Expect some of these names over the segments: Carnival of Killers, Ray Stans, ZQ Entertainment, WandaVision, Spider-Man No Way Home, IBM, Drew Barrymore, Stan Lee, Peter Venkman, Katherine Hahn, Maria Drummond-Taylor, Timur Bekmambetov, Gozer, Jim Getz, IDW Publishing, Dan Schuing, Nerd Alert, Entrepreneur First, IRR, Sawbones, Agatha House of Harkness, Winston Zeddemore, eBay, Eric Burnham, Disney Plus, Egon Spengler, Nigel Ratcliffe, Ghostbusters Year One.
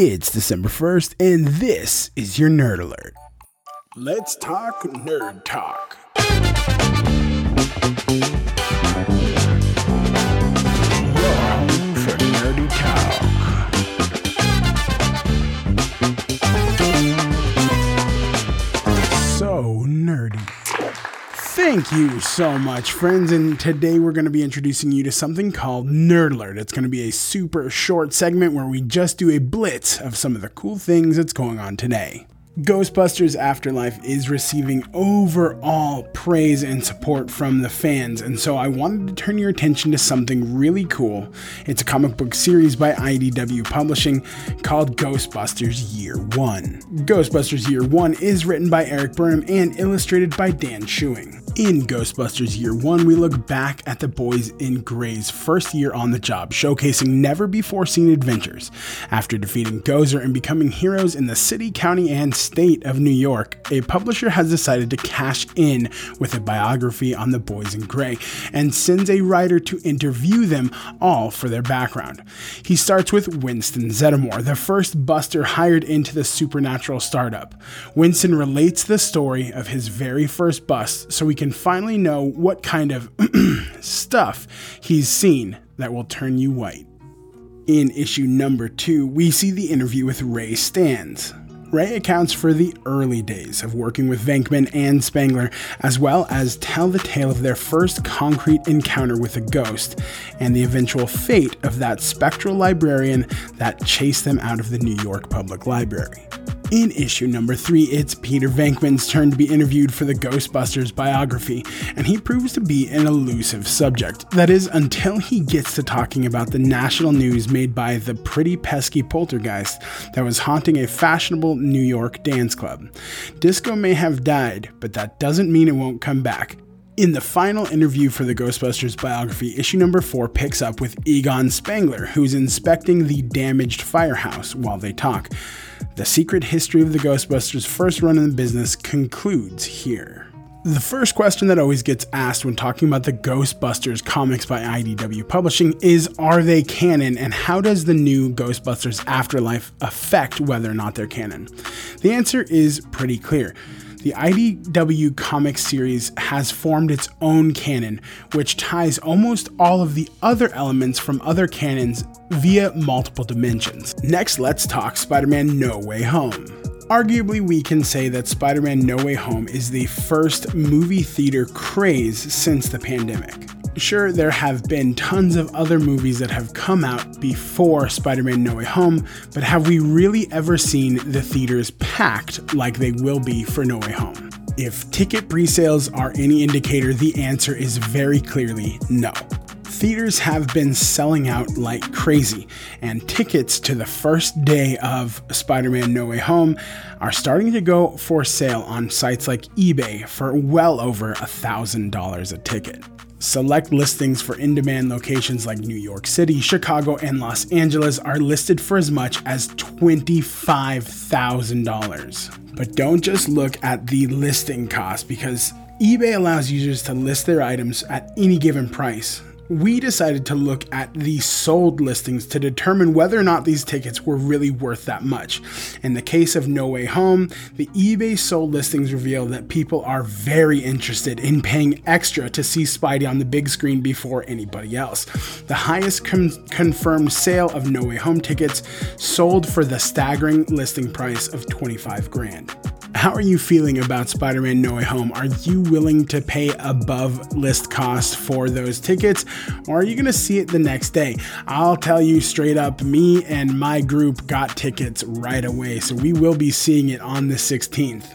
It's December 1st, and this is your Nerd Alert. Let's talk nerd talk. So nerdy. Thank you so much, friends, and today we're going to be introducing you to something called Nerd Alert. It's going to be a super short segment where we just do a blitz of some of the cool things that's going on today. Ghostbusters Afterlife is receiving overall praise and support from the fans, and so I wanted to turn your attention to something really cool. It's a comic book series by IDW Publishing called Ghostbusters Year One. Ghostbusters Year One is written by Eric Burnham and illustrated by Dan Schuing. In Ghostbusters Year One, we look back at the boys in Grey's first year on the job, showcasing never-before-seen adventures. After defeating Gozer and becoming heroes in the city, county, and state of New York, a publisher has decided to cash in with a biography on the boys in Grey and sends a writer to interview them all for their background. He starts with Winston Zeddemore, the first buster hired into the supernatural startup. Winston relates the story of his very first bust so we can finally know what kind of stuff he's seen that will turn you white. In issue number 2, we see the interview with Ray Stans. Ray accounts for the early days of working with Venkman and Spengler, as well as tell the tale of their first concrete encounter with a ghost and the eventual fate of that spectral librarian that chased them out of the New York Public Library. In issue number 3, it's Peter Venkman's turn to be interviewed for the Ghostbusters biography, and he proves to be an elusive subject. That is, until he gets to talking about the national news made by the pretty pesky poltergeist that was haunting a fashionable New York dance club. Disco may have died, but that doesn't mean it won't come back. In the final interview for the Ghostbusters biography, issue number 4 picks up with Egon Spengler, who's inspecting the damaged firehouse while they talk. The secret history of the Ghostbusters' first run in the business concludes here. The first question that always gets asked when talking about the Ghostbusters comics by IDW Publishing is, are they canon, and how does the new Ghostbusters Afterlife affect whether or not they're canon? The answer is pretty clear. The IDW comic series has formed its own canon, which ties almost all of the other elements from other canons via multiple dimensions. Next, let's talk Spider-Man No Way Home. Arguably, we can say that Spider-Man No Way Home is the first movie theater craze since the pandemic. Sure, there have been tons of other movies that have come out before Spider-Man No Way Home, but have we really ever seen the theaters packed like they will be for No Way Home? If ticket presales are any indicator, the answer is very clearly no. Theaters have been selling out like crazy, and tickets to the first day of Spider-Man No Way Home are starting to go for sale on sites like eBay for well over $1,000 a ticket. Select listings for in-demand locations like New York City, Chicago, and Los Angeles are listed for as much as $25,000. But don't just look at the listing cost, because eBay allows users to list their items at any given price. We decided to look at the sold listings to determine whether or not these tickets were really worth that much. In the case of No Way Home, the eBay sold listings reveal that people are very interested in paying extra to see Spidey on the big screen before anybody else. The highest confirmed sale of No Way Home tickets sold for the staggering listing price of $25,000. How are you feeling about Spider-Man No Way Home? Are you willing to pay above list cost for those tickets, or are you going to see it the next day? I'll tell you straight up, me and my group got tickets right away, so we will be seeing it on the 16th.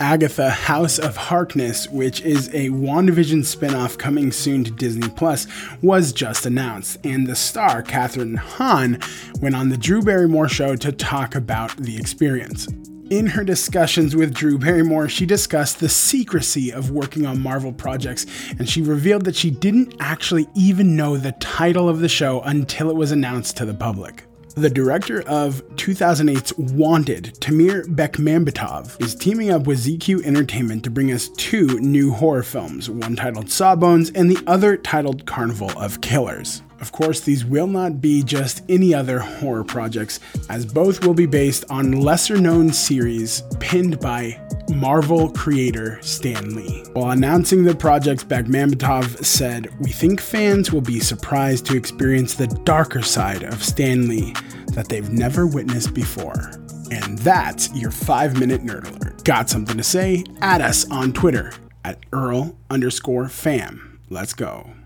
Agatha House of Harkness, which is a WandaVision spinoff coming soon to Disney Plus, was just announced, and the star, Katherine Hahn, went on the Drew Barrymore show to talk about the experience. In her discussions with Drew Barrymore, she discussed the secrecy of working on Marvel projects, and she revealed that she didn't actually even know the title of the show until it was announced to the public. The director of 2008's Wanted, Timur Bekmambetov, is teaming up with ZQ Entertainment to bring us two new horror films, one titled Sawbones and the other titled Carnival of Killers. Of course, these will not be just any other horror projects, as both will be based on lesser-known series penned by Marvel creator Stan Lee. While announcing the projects, Bekmambetov said, "We think fans will be surprised to experience the darker side of Stan Lee that they've never witnessed before." And that's your 5-minute Nerd Alert. Got something to say? Add us on Twitter at Earl_fam. Let's go.